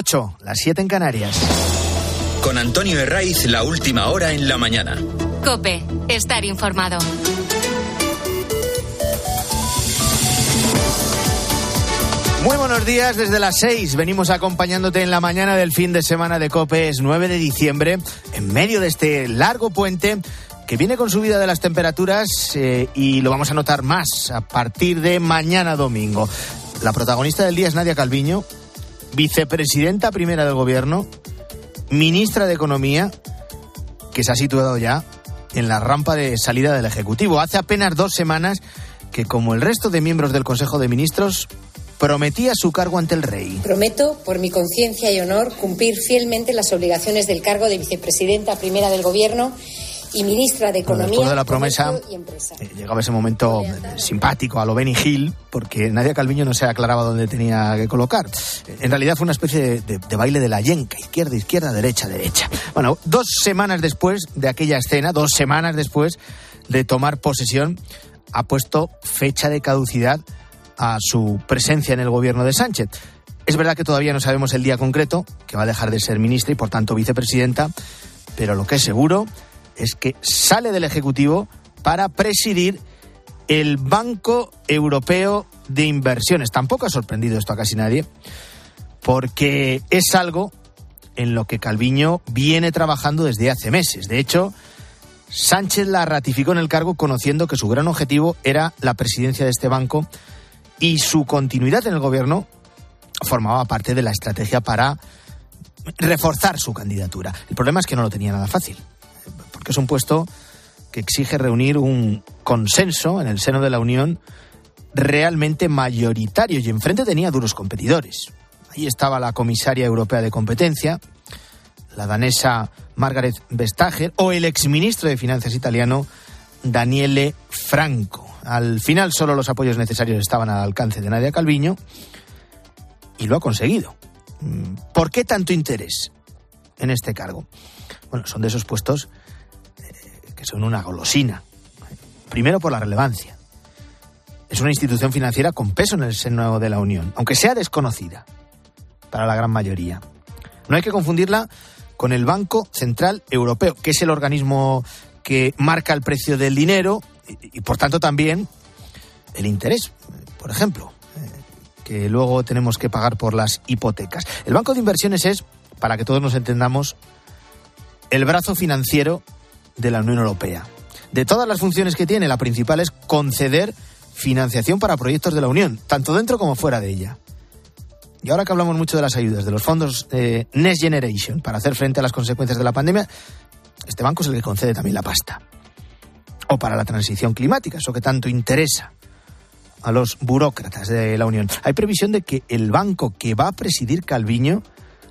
8, las 7 en Canarias. Con Antonio Herraiz, la última hora en la mañana. COPE, estar informado. Muy buenos días, desde las 6 venimos acompañándote en la mañana del fin de semana de COPE. Es 9 de diciembre, en medio de este largo puente que viene con subida de las temperaturas y lo vamos a notar más a partir de mañana domingo. La protagonista del día es Nadia Calviño, vicepresidenta primera del Gobierno, ministra de Economía, que se ha situado ya en la rampa de salida del Ejecutivo. Hace apenas 2 semanas que, como el resto de miembros del Consejo de Ministros, prometía su cargo ante el rey. Prometo, por mi conciencia y honor, cumplir fielmente las obligaciones del cargo de vicepresidenta primera del Gobierno y ministra de Economía. Después de la promesa, llegaba ese momento simpático a lo Benny Hill, porque Nadia Calviño no se aclaraba dónde tenía que colocar. En realidad fue una especie de baile de la yenca, izquierda, izquierda, derecha, derecha. Bueno, 2 semanas después de aquella escena, 2 semanas después de tomar posesión, ha puesto fecha de caducidad a su presencia en el gobierno de Sánchez. Es verdad que todavía no sabemos el día concreto, que va a dejar de ser ministra y por tanto vicepresidenta, pero lo que es seguro es que sale del Ejecutivo para presidir el Banco Europeo de Inversiones. Tampoco ha sorprendido esto a casi nadie, porque es algo en lo que Calviño viene trabajando desde hace meses. De hecho, Sánchez la ratificó en el cargo conociendo que su gran objetivo era la presidencia de este banco, y su continuidad en el gobierno formaba parte de la estrategia para reforzar su candidatura. El problema es que no lo tenía nada fácil, porque es un puesto que exige reunir un consenso en el seno de la Unión realmente mayoritario, y enfrente tenía duros competidores. Ahí estaba la comisaria europea de competencia, la danesa Margaret Vestager, o el exministro de Finanzas italiano Daniele Franco. Al final solo los apoyos necesarios estaban al alcance de Nadia Calviño y lo ha conseguido. ¿Por qué tanto interés en este cargo? Bueno, son de esos puestos que son una golosina. Primero por la relevancia. Es una institución financiera con peso en el seno de la Unión, aunque sea desconocida para la gran mayoría. No hay que confundirla con el Banco Central Europeo, que es el organismo que marca el precio del dinero y por tanto también el interés, por ejemplo, que luego tenemos que pagar por las hipotecas. El Banco de Inversiones es, para que todos nos entendamos, el brazo financiero de la Unión Europea. De todas las funciones que tiene, la principal es conceder financiación para proyectos de la Unión, tanto dentro como fuera de ella. Y ahora que hablamos mucho de las ayudas, de los fondos Next Generation, para hacer frente a las consecuencias de la pandemia, este banco es el que concede también la pasta. O para la transición climática, eso que tanto interesa a los burócratas de la Unión. Hay previsión de que el banco que va a presidir Calviño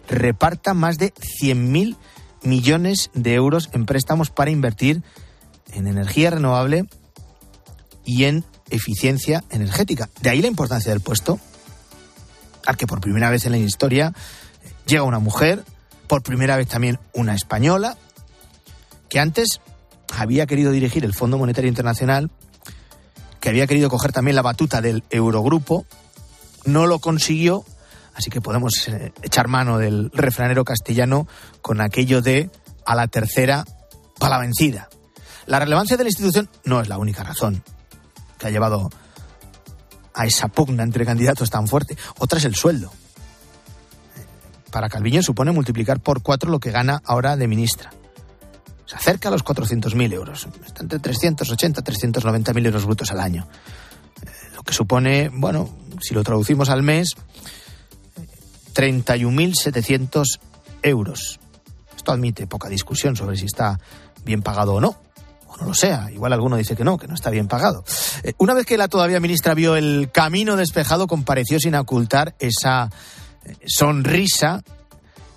reparta más de 100.000 millones de euros en préstamos para invertir en energía renovable y en eficiencia energética. De ahí la importancia del puesto, al que por primera vez en la historia llega una mujer, por primera vez también una española, que antes había querido dirigir el Fondo Monetario Internacional, que había querido coger también la batuta del Eurogrupo, no lo consiguió, así que podemos echar mano del refranero castellano con aquello de a la tercera, pa' la vencida. La relevancia de la institución no es la única razón que ha llevado a esa pugna entre candidatos tan fuerte. Otra es el sueldo. Para Calviño supone multiplicar por 4 lo que gana ahora de ministra. Se acerca a los 400.000 euros. Está entre 380 y 390.000 euros brutos al año. Lo que supone, bueno, si lo traducimos al mes, 31.700 euros. Esto admite poca discusión sobre si está bien pagado o no. O no lo sea. Igual alguno dice que no está bien pagado. Una vez que la todavía ministra vio el camino despejado, compareció sin ocultar esa sonrisa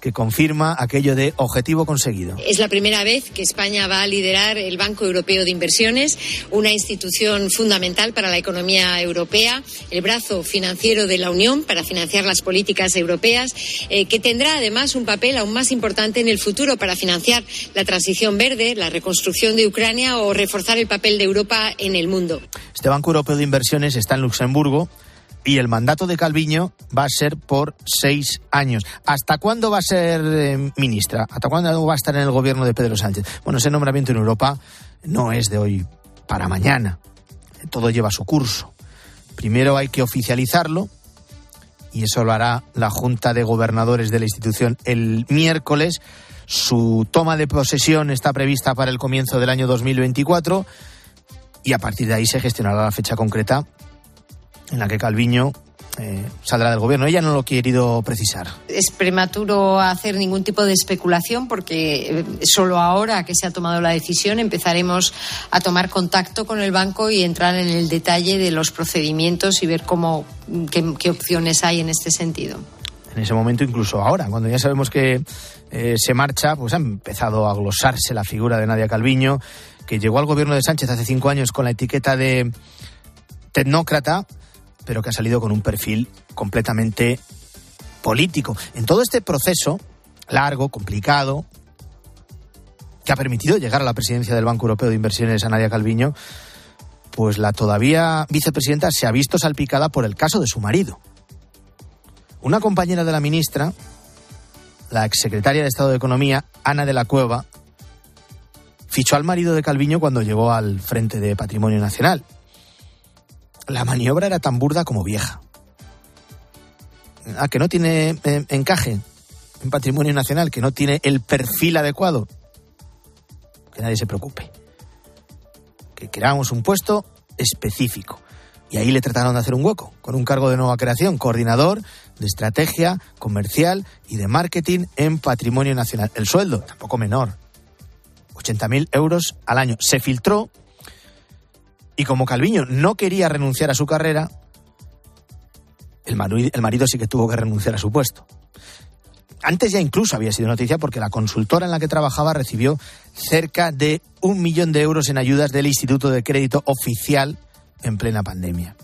que confirma aquello de objetivo conseguido. Es la primera vez que España va a liderar el Banco Europeo de Inversiones, una institución fundamental para la economía europea, el brazo financiero de la Unión para financiar las políticas europeas, que tendrá además un papel aún más importante en el futuro para financiar la transición verde, la reconstrucción de Ucrania o reforzar el papel de Europa en el mundo. Este Banco Europeo de Inversiones está en Luxemburgo, y el mandato de Calviño va a ser por 6 años. ¿Hasta cuándo va a ser ministra? ¿Hasta cuándo va a estar en el gobierno de Pedro Sánchez? Bueno, ese nombramiento en Europa no es de hoy para mañana. Todo lleva su curso. Primero hay que oficializarlo, y eso lo hará la Junta de Gobernadores de la institución el miércoles. Su toma de posesión está prevista para el comienzo del año 2024 y a partir de ahí se gestionará la fecha concreta en la que Calviño saldrá del gobierno. Ella no lo ha querido precisar. Es prematuro hacer ningún tipo de especulación porque solo ahora que se ha tomado la decisión empezaremos a tomar contacto con el banco y entrar en el detalle de los procedimientos y ver cómo qué opciones hay en este sentido. En ese momento, incluso ahora, cuando ya sabemos que se marcha, pues ha empezado a glosarse la figura de Nadia Calviño, que llegó al gobierno de Sánchez hace 5 años con la etiqueta de tecnócrata, pero que ha salido con un perfil completamente político. En todo este proceso largo, complicado, que ha permitido llegar a la presidencia del Banco Europeo de Inversiones a Nadia Calviño, pues la todavía vicepresidenta se ha visto salpicada por el caso de su marido. Una compañera de la ministra, la exsecretaria de Estado de Economía, Ana de la Cueva, fichó al marido de Calviño cuando llegó al frente de Patrimonio Nacional. La maniobra era tan burda como vieja. Ah, que no tiene encaje en Patrimonio Nacional, que no tiene el perfil adecuado. Que nadie se preocupe. Que creamos un puesto específico. Y ahí le trataron de hacer un hueco, con un cargo de nueva creación, coordinador de estrategia comercial y de marketing en Patrimonio Nacional. El sueldo, tampoco menor, 80.000 euros al año. Se filtró y como Calviño no quería renunciar a su carrera, el marido sí que tuvo que renunciar a su puesto. Antes ya incluso había sido noticia porque la consultora en la que trabajaba recibió cerca de 1 millón de euros en ayudas del Instituto de Crédito Oficial en plena pandemia.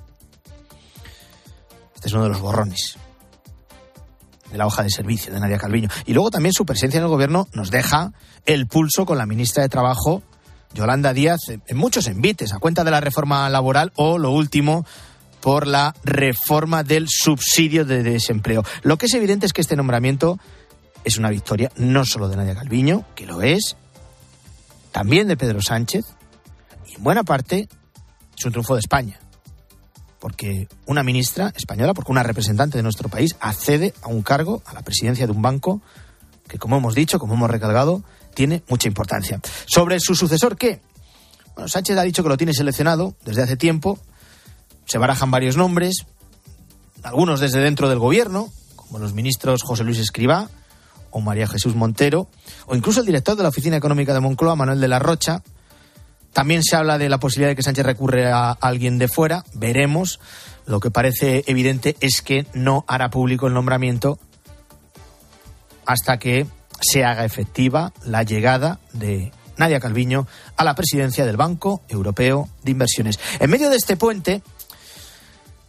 Este es uno de los borrones de la hoja de servicio de Nadia Calviño. Y luego también su presencia en el gobierno nos deja el pulso con la ministra de Trabajo, Yolanda Díaz, en muchos envites, a cuenta de la reforma laboral o, lo último, por la reforma del subsidio de desempleo. Lo que es evidente es que este nombramiento es una victoria no solo de Nadia Calviño, que lo es, también de Pedro Sánchez, y en buena parte es un triunfo de España, porque una ministra española, porque una representante de nuestro país accede a un cargo, a la presidencia de un banco que, como hemos dicho, como hemos recalcado, tiene mucha importancia. Sobre su sucesor, ¿qué? Bueno, Sánchez ha dicho que lo tiene seleccionado desde hace tiempo. Se barajan varios nombres, algunos desde dentro del gobierno, como los ministros José Luis Escrivá o María Jesús Montero, o incluso el director de la Oficina Económica de Moncloa, Manuel de la Rocha. También se habla de la posibilidad de que Sánchez recurre a alguien de fuera. Veremos. Lo que parece evidente es que no hará público el nombramiento hasta que se haga efectiva la llegada de Nadia Calviño a la presidencia del Banco Europeo de Inversiones. En medio de este puente,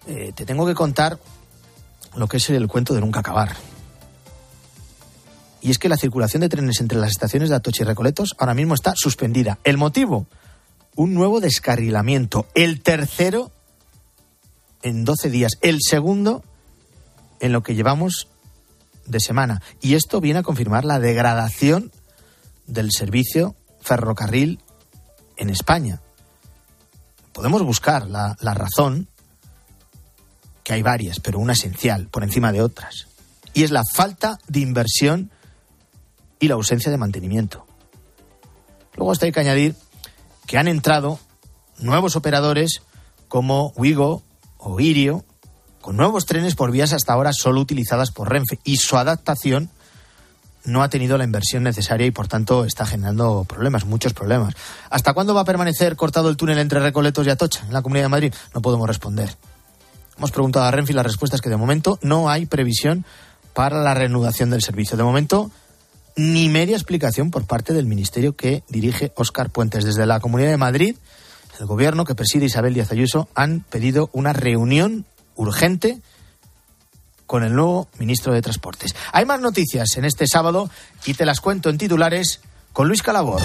te tengo que contar lo que es el cuento de nunca acabar. Y es que la circulación de trenes entre las estaciones de Atocha y Recoletos ahora mismo está suspendida. ¿El motivo? Un nuevo descarrilamiento, el tercero en 12 días, el segundo en lo que llevamos de semana. Y esto viene a confirmar la degradación del servicio ferrocarril en España. Podemos buscar la razón, que hay varias, pero una esencial por encima de otras. Y es la falta de inversión y la ausencia de mantenimiento. Luego hasta hay que añadir que han entrado nuevos operadores como Ouigo o Irio, con nuevos trenes por vías hasta ahora solo utilizadas por Renfe, y su adaptación no ha tenido la inversión necesaria y por tanto está generando problemas, muchos problemas. ¿Hasta cuándo va a permanecer cortado el túnel entre Recoletos y Atocha en la Comunidad de Madrid? No podemos responder. Hemos preguntado a Renfe y la respuesta es que de momento no hay previsión para la reanudación del servicio. De momento, ni media explicación por parte del ministerio que dirige Óscar Puentes. Desde la Comunidad de Madrid, el gobierno que preside Isabel Díaz Ayuso han pedido una reunión urgente con el nuevo ministro de Transportes. Hay más noticias en este sábado y te las cuento en titulares con Luis Calabor.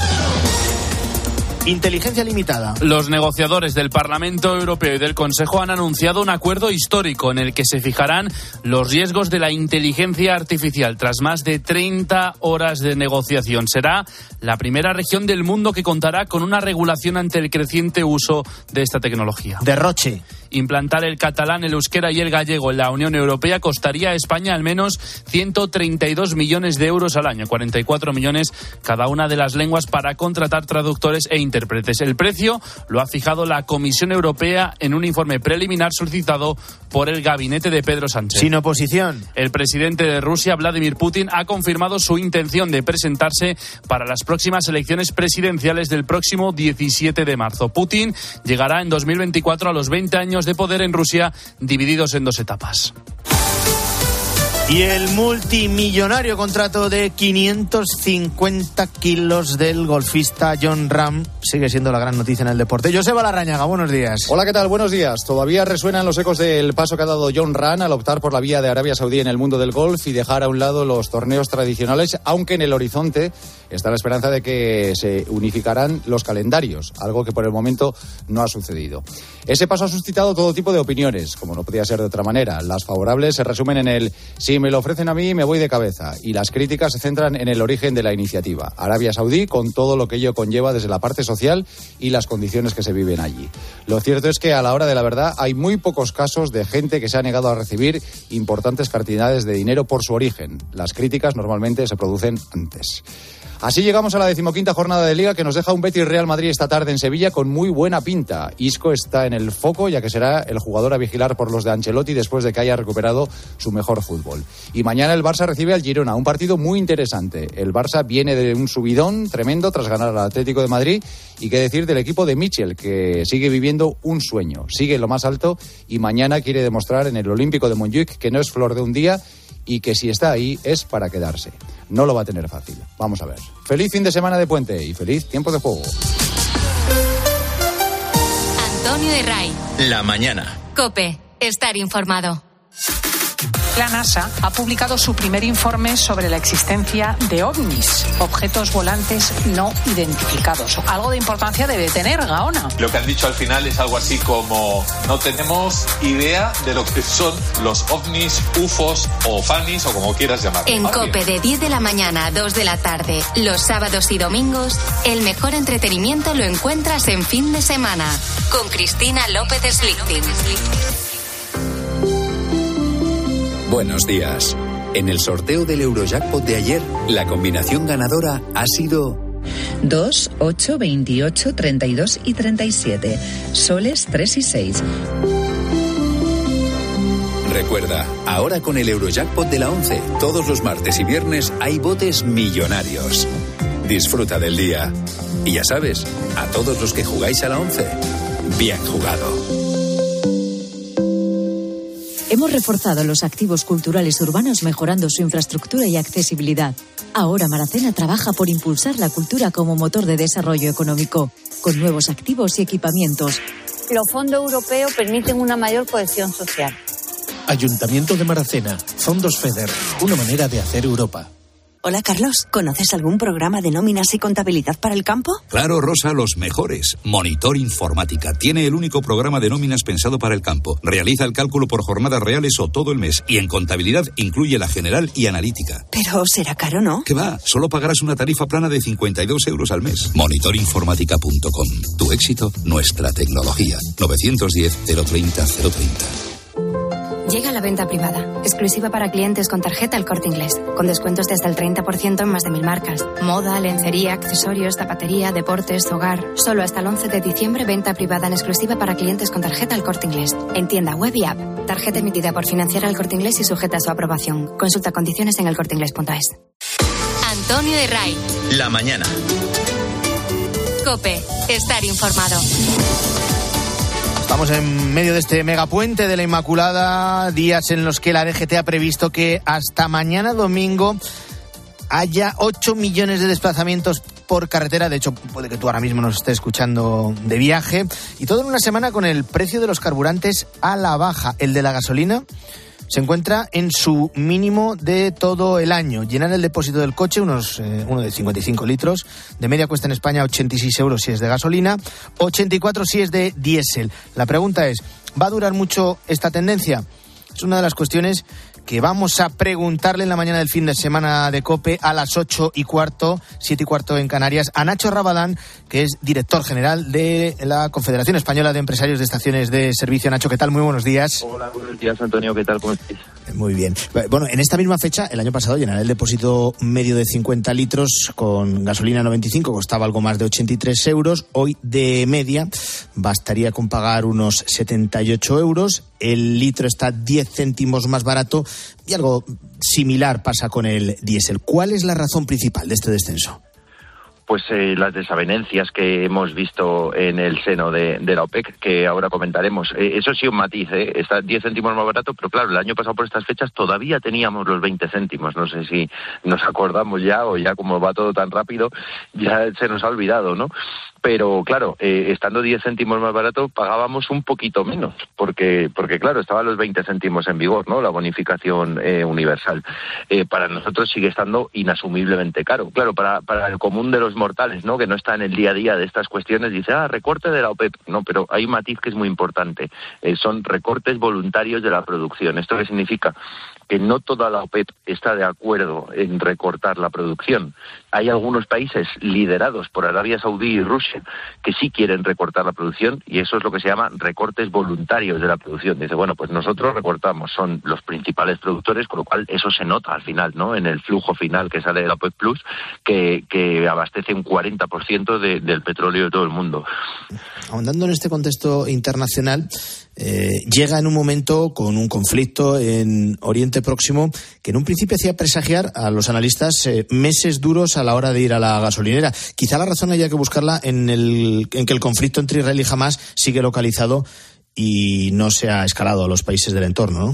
Inteligencia limitada. Los negociadores del Parlamento Europeo y del Consejo han anunciado un acuerdo histórico en el que se fijarán los riesgos de la inteligencia artificial tras más de 30 horas de negociación. Será la primera región del mundo que contará con una regulación ante el creciente uso de esta tecnología. Derroche. Implantar el catalán, el euskera y el gallego en la Unión Europea costaría a España al menos 132 millones de euros al año, 44 millones cada una de las lenguas para contratar traductores e intérpretes. El precio lo ha fijado la Comisión Europea en un informe preliminar solicitado por el gabinete de Pedro Sánchez. Sin oposición. El presidente de Rusia, Vladimir Putin, ha confirmado su intención de presentarse para las próximas elecciones presidenciales del próximo 17 de marzo. Putin llegará en 2024 a los 20 años de poder en Rusia, divididos en dos etapas. Y el multimillonario contrato de 550 kilos del golfista John Rahm sigue siendo la gran noticia en el deporte. Joseba Larrañaga, buenos días. Hola, ¿qué tal? Buenos días. Todavía resuenan los ecos del paso que ha dado John Rahm al optar por la vía de Arabia Saudí en el mundo del golf y dejar a un lado los torneos tradicionales, aunque en el horizonte está la esperanza de que se unificarán los calendarios, algo que por el momento no ha sucedido. Ese paso ha suscitado todo tipo de opiniones, como no podía ser de otra manera. Las favorables se resumen en el si me lo ofrecen a mí, me voy de cabeza. Y las críticas se centran en el origen de la iniciativa. Arabia Saudí, con todo lo que ello conlleva desde la parte social y las condiciones que se viven allí. Lo cierto es que a la hora de la verdad hay muy pocos casos de gente que se ha negado a recibir importantes cantidades de dinero por su origen. Las críticas normalmente se producen antes. Así llegamos a la 15ª jornada de Liga, que nos deja un Betis Real Madrid esta tarde en Sevilla con muy buena pinta. Isco está en el foco, ya que será el jugador a vigilar por los de Ancelotti después de que haya recuperado su mejor fútbol. Y mañana el Barça recibe al Girona, un partido muy interesante. El Barça viene de un subidón tremendo tras ganar al Atlético de Madrid. Y qué decir del equipo de Michel, que sigue viviendo un sueño, sigue en lo más alto y mañana quiere demostrar en el Olímpico de Montjuic que no es flor de un día y que si está ahí es para quedarse. No lo va a tener fácil. Vamos a ver. Feliz fin de semana de puente y feliz tiempo de juego. Antonio de Ray. La mañana. COPE. Estar informado. La NASA ha publicado su primer informe sobre la existencia de ovnis, objetos volantes no identificados. Algo de importancia debe tener, Gaona. Lo que han dicho al final es algo así como no tenemos idea de lo que son los ovnis, ufos o fanis o como quieras llamarlo. En COPE de 10 de la mañana a 2 de la tarde, los sábados y domingos, el mejor entretenimiento lo encuentras en fin de semana con Cristina López Slichting. Buenos días. En el sorteo del Eurojackpot de ayer, la combinación ganadora ha sido 2, 8, 28, 32 y 37, soles 3 y 6. Recuerda, ahora con el Eurojackpot de la 11, todos los martes y viernes hay botes millonarios. Disfruta del día. Y ya sabes, a todos los que jugáis a la 11, bien jugado. Hemos reforzado los activos culturales urbanos mejorando su infraestructura y accesibilidad. Ahora Maracena trabaja por impulsar la cultura como motor de desarrollo económico, con nuevos activos y equipamientos. Los fondos europeos permiten una mayor cohesión social. Ayuntamiento de Maracena, Fondos FEDER, una manera de hacer Europa. Hola Carlos, ¿conoces algún programa de nóminas y contabilidad para el campo? Claro Rosa, los mejores. Monitor Informática tiene el único programa de nóminas pensado para el campo. Realiza el cálculo por jornadas reales o todo el mes y en contabilidad incluye la general y analítica. Pero será caro, ¿no? ¿Qué va? Solo pagarás una tarifa plana de 52 euros al mes. Monitorinformática.com. Tu éxito, nuestra tecnología. 910 030 030. Llega la venta privada, exclusiva para clientes con tarjeta El Corte Inglés, con descuentos de hasta el 30% en más de 1.000 marcas. Moda, lencería, accesorios, zapatería, deportes, hogar. Solo hasta el 11 de diciembre, venta privada en exclusiva para clientes con tarjeta El Corte Inglés. En tienda, web y app. Tarjeta emitida por Financiera El Corte Inglés y sujeta a su aprobación. Consulta condiciones en elcorteinglés.es. Antonio de Ray. La mañana. COPE. Estar informado. Estamos en medio de este megapuente de la Inmaculada, días en los que la DGT ha previsto que hasta mañana domingo haya 8 millones de desplazamientos por carretera. De hecho, puede que tú ahora mismo nos estés escuchando de viaje. Y todo en una semana con el precio de los carburantes a la baja. El de la gasolina se encuentra en su mínimo de todo el año. Llenar el depósito del coche, uno de 55 litros, de media cuesta en España 86 € si es de gasolina, 84 si es de diésel. La pregunta es, ¿va a durar mucho esta tendencia? Es una de las cuestiones que vamos a preguntarle en la mañana del fin de semana de COPE a las 8:15, 7:15 en Canarias, a Nacho Rabadán, que es director general de la Confederación Española de Empresarios de Estaciones de Servicio. Nacho, ¿qué tal? Muy buenos días. Hola, buenos días, Antonio. ¿Qué tal? ¿Cómo estáis? Muy bien. Bueno, en esta misma fecha, el año pasado, llenar el depósito medio de 50 litros con gasolina 95 costaba algo más de 83 €. Hoy, de media, bastaría con pagar unos 78 €. El litro está 10 céntimos más barato y algo similar pasa con el diésel. ¿Cuál es la razón principal de este descenso? Pues las desavenencias que hemos visto en el seno de la OPEP, que ahora comentaremos. Eso sí, un matiz, está 10 céntimos más barato, pero claro, el año pasado por estas fechas todavía teníamos los 20 céntimos. No sé si nos acordamos ya o ya como va todo tan rápido, ya se nos ha olvidado, ¿no? Pero claro, estando 10 céntimos más barato pagábamos un poquito menos, porque claro, estaban los 20 céntimos en vigor, ¿no? La bonificación universal. Para nosotros sigue estando inasumiblemente caro. Claro, para el común de los mortales, ¿no? Que no está en el día a día de estas cuestiones, dice, recorte de la OPEP. No, pero hay un matiz que es muy importante. Son recortes voluntarios de la producción. ¿Esto qué significa? Que no toda la OPEP está de acuerdo en recortar la producción. Hay algunos países liderados por Arabia Saudí y Rusia que sí quieren recortar la producción, y eso es lo que se llama recortes voluntarios de la producción. Dice, bueno, pues nosotros recortamos, son los principales productores, con lo cual eso se nota al final, ¿no? En el flujo final que sale de la OPEP Plus, que abastece un 40% del petróleo de todo el mundo. Ahondando en este contexto internacional, llega en un momento con un conflicto en Oriente Próximo que en un principio hacía presagiar a los analistas meses duros a la hora de ir a la gasolinera. Quizá la razón haya que buscarla en que el conflicto entre Israel y Hamás sigue localizado y no se ha escalado a los países del entorno, ¿no?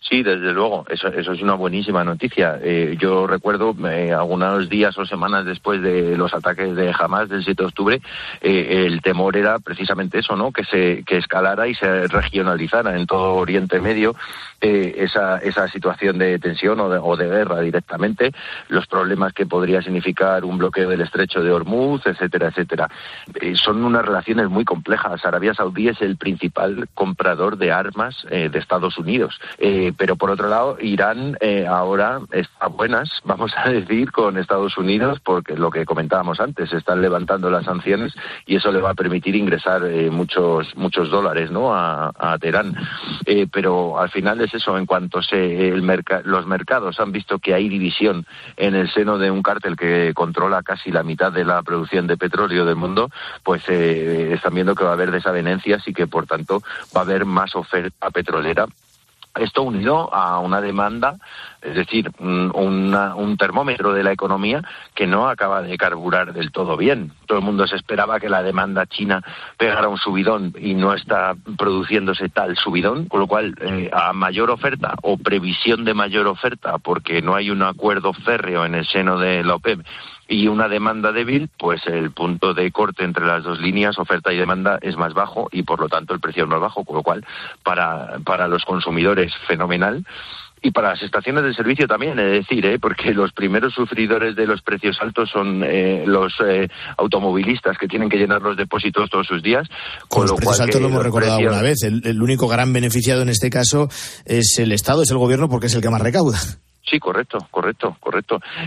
Sí, desde luego, eso es una buenísima noticia. Yo recuerdo algunos días o semanas después de los ataques de Hamás del 7 de octubre, el temor era precisamente eso, ¿no? Que escalara y se regionalizara en todo Oriente Medio esa situación de tensión o de guerra directamente, los problemas que podría significar un bloqueo del estrecho de Hormuz, etcétera, etcétera. Son unas relaciones muy complejas. Arabia Saudí es el principal comprador de armas de Estados Unidos. Pero por otro lado, Irán ahora está buenas, vamos a decir, con Estados Unidos, porque lo que comentábamos antes, están levantando las sanciones y eso le va a permitir ingresar muchos dólares, ¿no? a Teherán. Pero al final es eso, en cuanto los mercados han visto que hay división en el seno de un cártel que controla casi la mitad de la producción de petróleo del mundo, pues están viendo que va a haber desavenencias y que por tanto va a haber más oferta petrolera. Esto unido a una demanda, es decir, un termómetro de la economía que no acaba de carburar del todo bien. Todo el mundo se esperaba que la demanda china pegara un subidón y no está produciéndose tal subidón, con lo cual a mayor oferta o previsión de mayor oferta, porque no hay un acuerdo férreo en el seno de la OPEP, y una demanda débil, pues el punto de corte entre las dos líneas, oferta y demanda, es más bajo y por lo tanto el precio es más bajo, con lo cual para los consumidores fenomenal. Y para las estaciones de servicio también, es decir, porque los primeros sufridores de los precios altos son los automovilistas que tienen que llenar los depósitos todos sus días. Con los precios altos lo hemos recordado alguna vez. El único gran beneficiado en este caso es el Estado, es el Gobierno, porque es el que más recauda. Sí, correcto.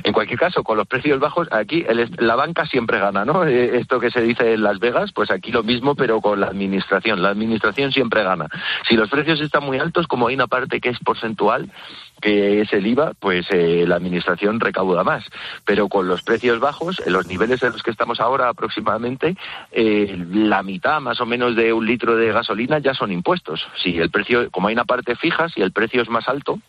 En cualquier caso, con los precios bajos, aquí la banca siempre gana, ¿no? Esto que se dice en Las Vegas, pues aquí lo mismo, pero con la administración. La administración siempre gana. Si los precios están muy altos, como hay una parte que es porcentual, que es el IVA, pues la administración recauda más. Pero con los precios bajos, en los niveles en los que estamos ahora aproximadamente, la mitad más o menos de un litro de gasolina ya son impuestos. Si el precio, como hay una parte fija, si el precio es más alto,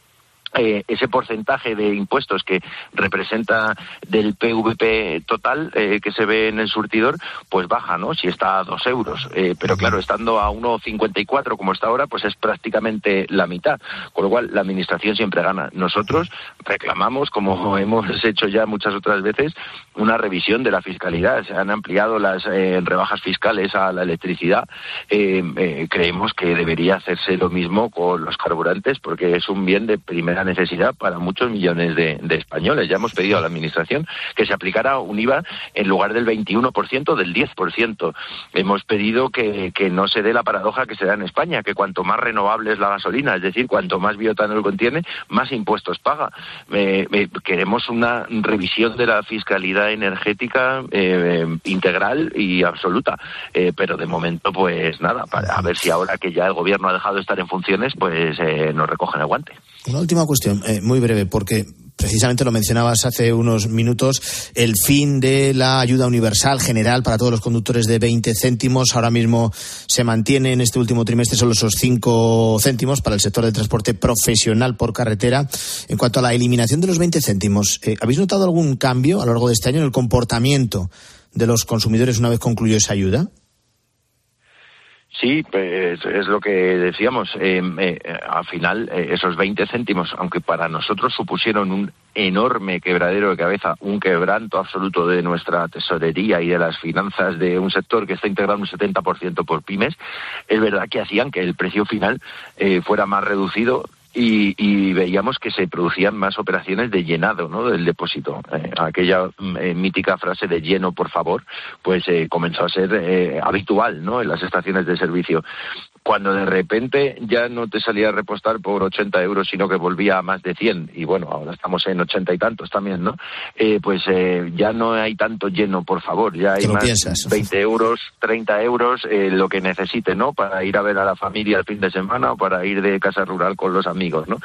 ese porcentaje de impuestos que representa del PVP total que se ve en el surtidor, pues baja, ¿no? Si está a 2 euros. Pero claro, estando a 1,54 como está ahora, pues es prácticamente la mitad. Con lo cual, la Administración siempre gana. Nosotros reclamamos, como hemos hecho ya muchas otras veces, una revisión de la fiscalidad. Se han ampliado las rebajas fiscales a la electricidad. Creemos que debería hacerse lo mismo con los carburantes, porque es un bien de primera necesidad para muchos millones de españoles. Ya hemos pedido a la Administración que se aplicara un IVA en lugar del 21%, del 10%. Hemos pedido que no se dé la paradoja que se da en España, que cuanto más renovable es la gasolina, es decir, cuanto más biotanol contiene, más impuestos paga. Queremos una revisión de la fiscalidad energética integral y absoluta, pero de momento, pues nada, a ver si ahora que ya el gobierno ha dejado de estar en funciones, pues nos recogen el guante. Una última cuestión, muy breve, porque precisamente lo mencionabas hace unos minutos, el fin de la ayuda universal general para todos los conductores de 20 céntimos. Ahora mismo se mantiene en este último trimestre solo esos 5 céntimos para el sector de transporte profesional por carretera. En cuanto a la eliminación de los 20 céntimos, ¿habéis notado algún cambio a lo largo de este año en el comportamiento de los consumidores una vez concluyó esa ayuda? Sí, pues es lo que decíamos. Al final, esos 20 céntimos, aunque para nosotros supusieron un enorme quebradero de cabeza, un quebranto absoluto de nuestra tesorería y de las finanzas de un sector que está integrado un 70% por pymes, es verdad que hacían que el precio final fuera más reducido. Y veíamos que se producían más operaciones de llenado, ¿no?, del depósito. Aquella mítica frase de "lleno, por favor", pues comenzó a ser habitual, ¿no?, en las estaciones de servicio. Cuando de repente ya no te salía a repostar por 80 euros, sino que volvía a más de 100, y bueno, ahora estamos en 80 y tantos también, ¿no? Ya no hay tanto lleno, por favor, ya hay más piensas? 20 euros, 30 euros, lo que necesite, ¿no?, para ir a ver a la familia el fin de semana o para ir de casa rural con los amigos, ¿no?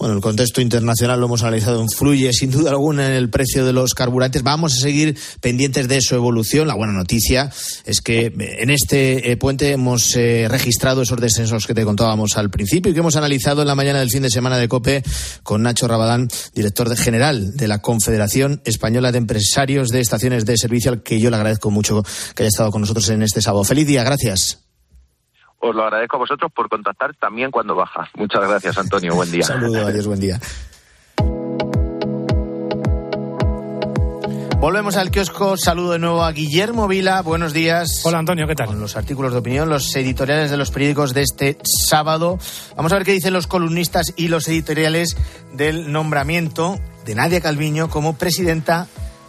Bueno, el contexto internacional lo hemos analizado, influye sin duda alguna en el precio de los carburantes. Vamos a seguir pendientes de su evolución. La buena noticia es que en este puente hemos registrado esos descensos que te contábamos al principio y que hemos analizado en la mañana del fin de semana de COPE con Nacho Rabadán, director general de la Confederación Española de Empresarios de Estaciones de Servicio, al que yo le agradezco mucho que haya estado con nosotros en este sábado. Feliz día, gracias. Os lo agradezco a vosotros por contactar también cuando baja. Muchas gracias, Antonio. Buen día. Saludos, adiós, buen día. Volvemos al kiosco. Saludo de nuevo a Guillermo Vila. Buenos días. Hola, Antonio, ¿qué tal? Con los artículos de opinión, los editoriales de los periódicos de este sábado. Vamos a ver qué dicen los columnistas y los editoriales del nombramiento de Nadia Calviño como presidenta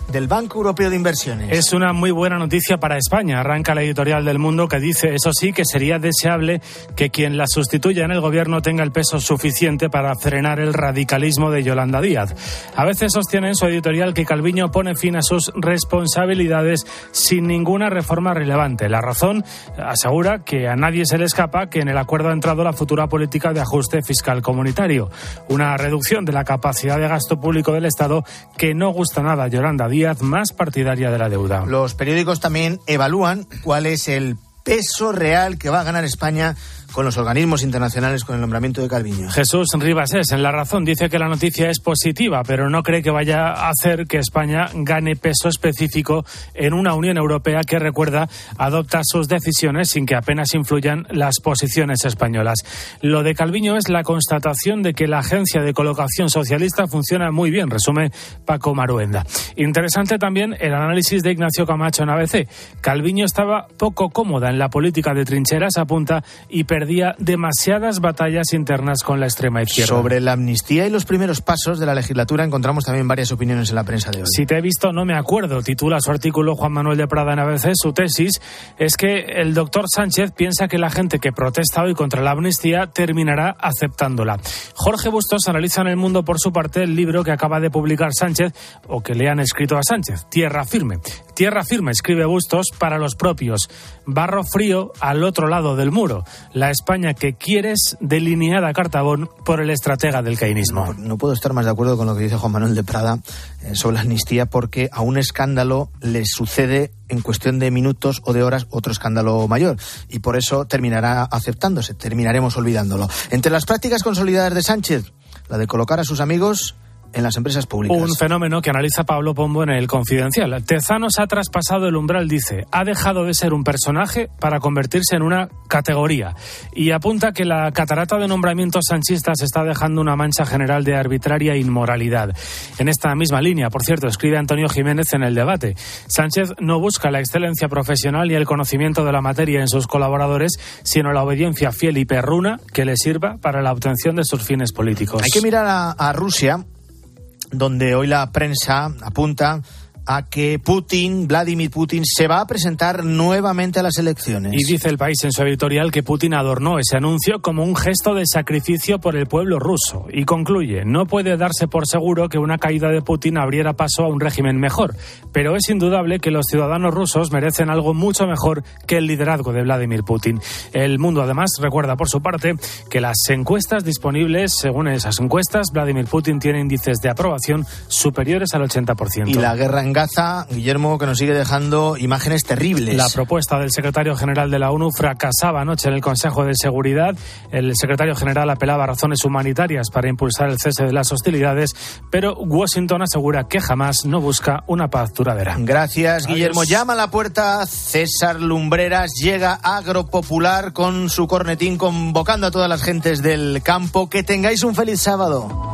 del Banco Europeo de Inversiones. Es una muy buena noticia para España. Arranca la editorial del Mundo, que dice, eso sí, que sería deseable que quien la sustituya en el gobierno tenga el peso suficiente para frenar el radicalismo de Yolanda Díaz. A veces sostiene en su editorial que Calviño pone fin a sus responsabilidades sin ninguna reforma relevante. La Razón asegura que a nadie se le escapa que en el acuerdo ha entrado la futura política de ajuste fiscal comunitario, una reducción de la capacidad de gasto público del Estado que no gusta nada a Yolanda Díaz, más partidaria de la deuda. Los periódicos también evalúan cuál es el peso real que va a ganar España con los organismos internacionales con el nombramiento de Calviño. Jesús Ribasés, en La Razón, dice que la noticia es positiva, pero no cree que vaya a hacer que España gane peso específico en una Unión Europea que, recuerda, adopta sus decisiones sin que apenas influyan las posiciones españolas. Lo de Calviño es la constatación de que la agencia de colocación socialista funciona muy bien, resume Paco Maruenda. Interesante también el análisis de Ignacio Camacho en ABC. Calviño estaba poco cómoda en la política de trincheras, apunta, y perdía demasiadas batallas internas con la extrema izquierda. Sobre la amnistía y los primeros pasos de la legislatura encontramos también varias opiniones en la prensa de hoy. Si te he visto no me acuerdo, titula su artículo Juan Manuel de Prada en ABC. Su tesis es que el doctor Sánchez piensa que la gente que protesta hoy contra la amnistía terminará aceptándola. Jorge Bustos analiza en El Mundo, por su parte, el libro que acaba de publicar Sánchez, o que le han escrito a Sánchez, Tierra Firme. Tierra Firme, escribe Bustos, para los propios. Barro frío al otro lado del muro. La España que quieres, delineada a cartabón por el estratega del keynesismo. No puedo estar más de acuerdo con lo que dice Juan Manuel de Prada sobre la amnistía, porque a un escándalo le sucede en cuestión de minutos o de horas otro escándalo mayor, y por eso terminará aceptándose, terminaremos olvidándolo. Entre las prácticas consolidadas de Sánchez, la de colocar a sus amigos en las empresas públicas. Un fenómeno que analiza Pablo Pombo en El Confidencial. Tezanos ha traspasado el umbral, dice. Ha dejado de ser un personaje para convertirse en una categoría. Y apunta que la catarata de nombramientos sanchistas está dejando una mancha general de arbitraria inmoralidad. En esta misma línea, por cierto, escribe Antonio Jiménez en El Debate. Sánchez no busca la excelencia profesional y el conocimiento de la materia en sus colaboradores, sino la obediencia fiel y perruna que le sirva para la obtención de sus fines políticos. Hay que mirar a Rusia, donde hoy la prensa apunta a que Putin, Vladimir Putin, se va a presentar nuevamente a las elecciones. Y dice El País en su editorial que Putin adornó ese anuncio como un gesto de sacrificio por el pueblo ruso. Y concluye, no puede darse por seguro que una caída de Putin abriera paso a un régimen mejor, pero es indudable que los ciudadanos rusos merecen algo mucho mejor que el liderazgo de Vladimir Putin. El Mundo, además, recuerda por su parte que las encuestas disponibles, según esas encuestas, Vladimir Putin tiene índices de aprobación superiores al 80%. Y la guerra en Gaza, Guillermo, que nos sigue dejando imágenes terribles. La propuesta del secretario general de la ONU fracasaba anoche en el Consejo de Seguridad. El secretario general apelaba a razones humanitarias para impulsar el cese de las hostilidades, pero Washington asegura que jamás no busca una paz duradera. Gracias, Guillermo. Adiós. Llama a la puerta César Lumbreras. Llega Agropopular con su cornetín convocando a todas las gentes del campo. Que tengáis un feliz sábado.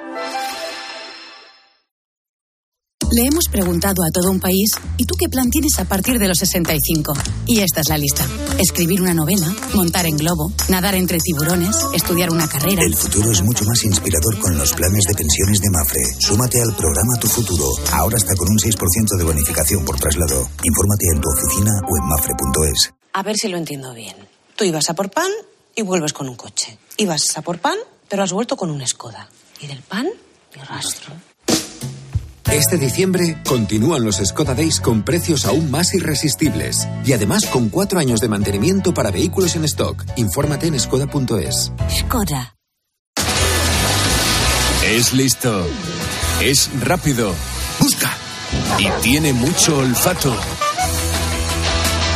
Le hemos preguntado a todo un país, ¿y tú qué plan tienes a partir de los 65? Y esta es la lista. Escribir una novela, montar en globo, nadar entre tiburones, estudiar una carrera. El futuro es mucho más inspirador con los planes de pensiones de Mafre. Súmate al programa Tu Futuro, ahora hasta con un 6% de bonificación por traslado. Infórmate en tu oficina o en mafre.es. A ver si lo entiendo bien. Tú ibas a por pan y vuelves con un coche. Ibas a por pan, pero has vuelto con un Skoda. Y del pan, ni rastro. Este diciembre continúan los Skoda Days con precios aún más irresistibles y además con 4 años de mantenimiento para vehículos en stock. Infórmate en skoda.es. Skoda. Es listo, es rápido, busca y tiene mucho olfato.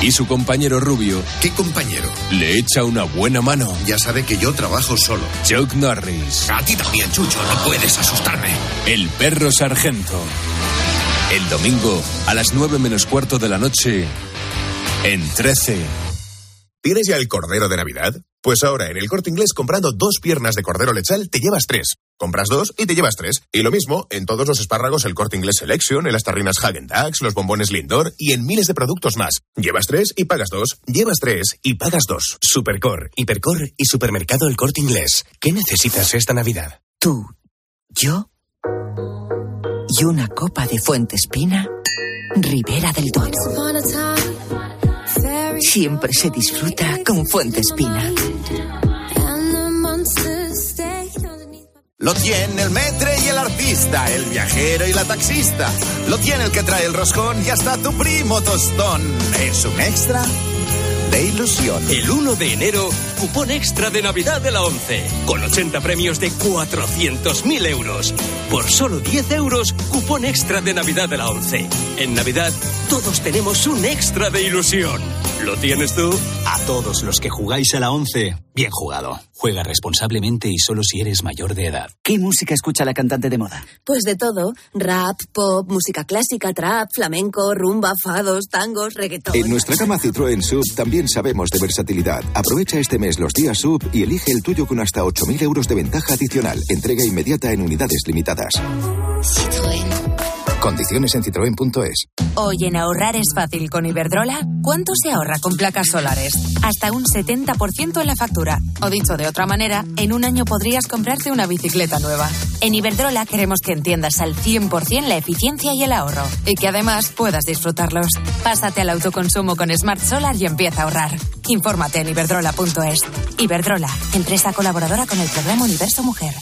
Y su compañero rubio... ¿Qué compañero? Le echa una buena mano. Ya sabe que yo trabajo solo. Chuck Norris. A ti también, Chucho, no puedes asustarme. El perro sargento. El domingo, a las 9:15 de la noche, en 13. ¿Tienes ya el cordero de Navidad? Pues ahora, en El Corte Inglés, comprando 2 piernas de cordero lechal, te llevas 3. Compras 2 y te llevas 3. Y lo mismo en todos los espárragos El Corte Inglés Selection, en las tarrinas Häagen-Dazs, los bombones Lindor y en miles de productos más. Llevas 3 y pagas 2. Llevas 3 y pagas 2. Supercor, Hipercor y Supermercado El Corte Inglés. ¿Qué necesitas esta Navidad? Tú, yo y una copa de Fuentespina, Ribera del Duero. Siempre se disfruta con Fuentespina. Lo tiene el metre y el artista, el viajero y la taxista. Lo tiene el que trae el roscón y hasta tu primo tostón. Es un extra de ilusión. El 1 de enero, cupón extra de Navidad de la 11. Con 80 premios de 400.000 euros. Por solo 10 euros, cupón extra de Navidad de la 11. En Navidad, todos tenemos un extra de ilusión. ¿Lo tienes tú? A todos los que jugáis a la 11, bien jugado. Juega responsablemente y solo si eres mayor de edad. ¿Qué música escucha la cantante de moda? Pues de todo. Rap, pop, música clásica, trap, flamenco, rumba, fados, tangos, reggaetón. En nuestra gama Citroën Sub también sabemos de versatilidad. Aprovecha este mes los días Sub y elige el tuyo con hasta 8.000 euros de ventaja adicional. Entrega inmediata en unidades limitadas. Citroën. Condiciones en citroen.es. Hoy en Ahorrar es Fácil con Iberdrola, ¿cuánto se ahorra con placas solares? Hasta un 70% en la factura. O dicho de otra manera, en un año podrías comprarte una bicicleta nueva. En Iberdrola queremos que entiendas al 100% la eficiencia y el ahorro. Y que además puedas disfrutarlos. Pásate al autoconsumo con Smart Solar y empieza a ahorrar. Infórmate en iberdrola.es. Iberdrola, empresa colaboradora con el programa Universo Mujer.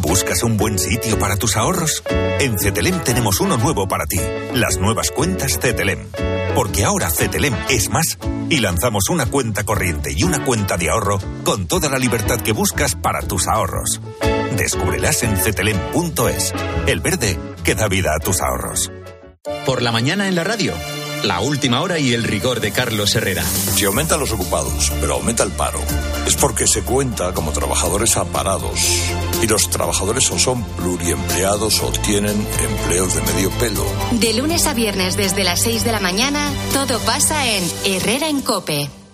¿Buscas un buen sitio para tus ahorros? En Cetelem tenemos uno nuevo para ti, las nuevas cuentas Cetelem. Porque ahora Cetelem es más y lanzamos una cuenta corriente y una cuenta de ahorro con toda la libertad que buscas para tus ahorros. Descúbrelas en cetelem.es, el verde que da vida a tus ahorros. Por la mañana en la radio, la última hora y el rigor de Carlos Herrera. Si aumentan los ocupados, pero aumenta el paro, es porque se cuenta como trabajadores a parados. Y los trabajadores o son pluriempleados o tienen empleos de medio pelo. De lunes a viernes desde las 6 de la mañana, todo pasa en Herrera en COPE.